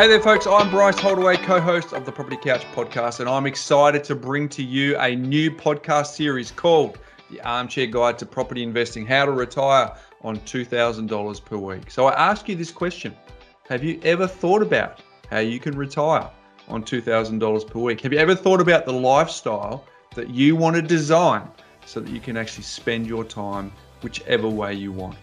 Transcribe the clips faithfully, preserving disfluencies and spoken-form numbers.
Hey there, folks. I'm Bryce Holdaway, co-host of the Property Couch podcast, and I'm excited to bring to you a new podcast series called The Armchair Guide to Property Investing, How to Retire on two thousand dollars per week. So I ask you this question. Have you ever thought about how you can retire on two thousand dollars per week? Have you ever thought about the lifestyle that you want to design so that you can actually spend your time whichever way you want?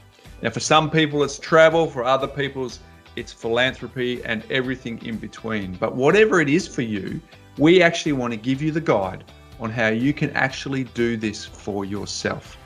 Now, for some people, it's travel. For other people's it's philanthropy and everything in between. But whatever it is for you, we actually want to give you the guide on how you can actually do this for yourself.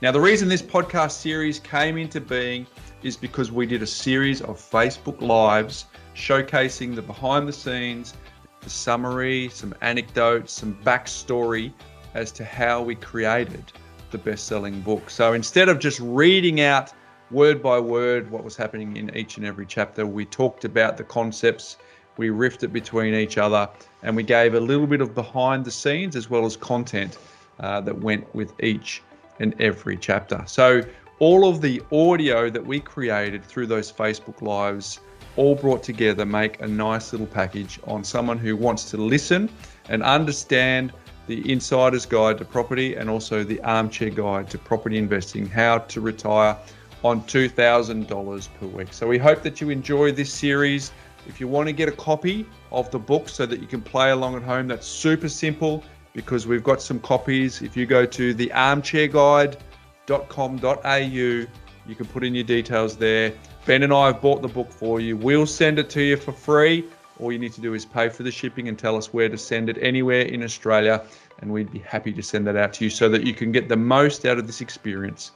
Now, the reason this podcast series came into being is because we did a series of Facebook Lives showcasing the behind the scenes, the summary, some anecdotes, some backstory as to how we created the best-selling book. So instead of just reading out word by word what was happening in each and every chapter, we talked about the concepts, we riffed it between each other, and we gave a little bit of behind the scenes as well as content uh, that went with each and every chapter. So all of the audio that we created through those Facebook Lives, all brought together, make a nice little package on someone who wants to listen and understand the Insider's Guide to Property and also the Armchair Guide to Property Investing, How to Retire on two thousand dollars per week. So we hope that you enjoy this series. If you want to get a copy of the book so that you can play along at home, that's super simple because we've got some copies. If you go to the armchair guide dot com dot a u, you can put in your details there. Ben and I have bought the book for you. We'll send it to you for free. All you need to do is pay for the shipping and tell us where to send it, anywhere in Australia, and we'd be happy to send that out to you so that you can get the most out of this experience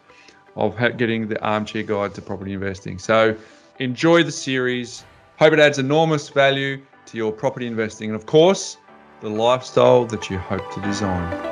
of getting the Armchair Guide to Property Investing. So enjoy the series. Hope it adds enormous value to your property investing and, of course, the lifestyle that you hope to design.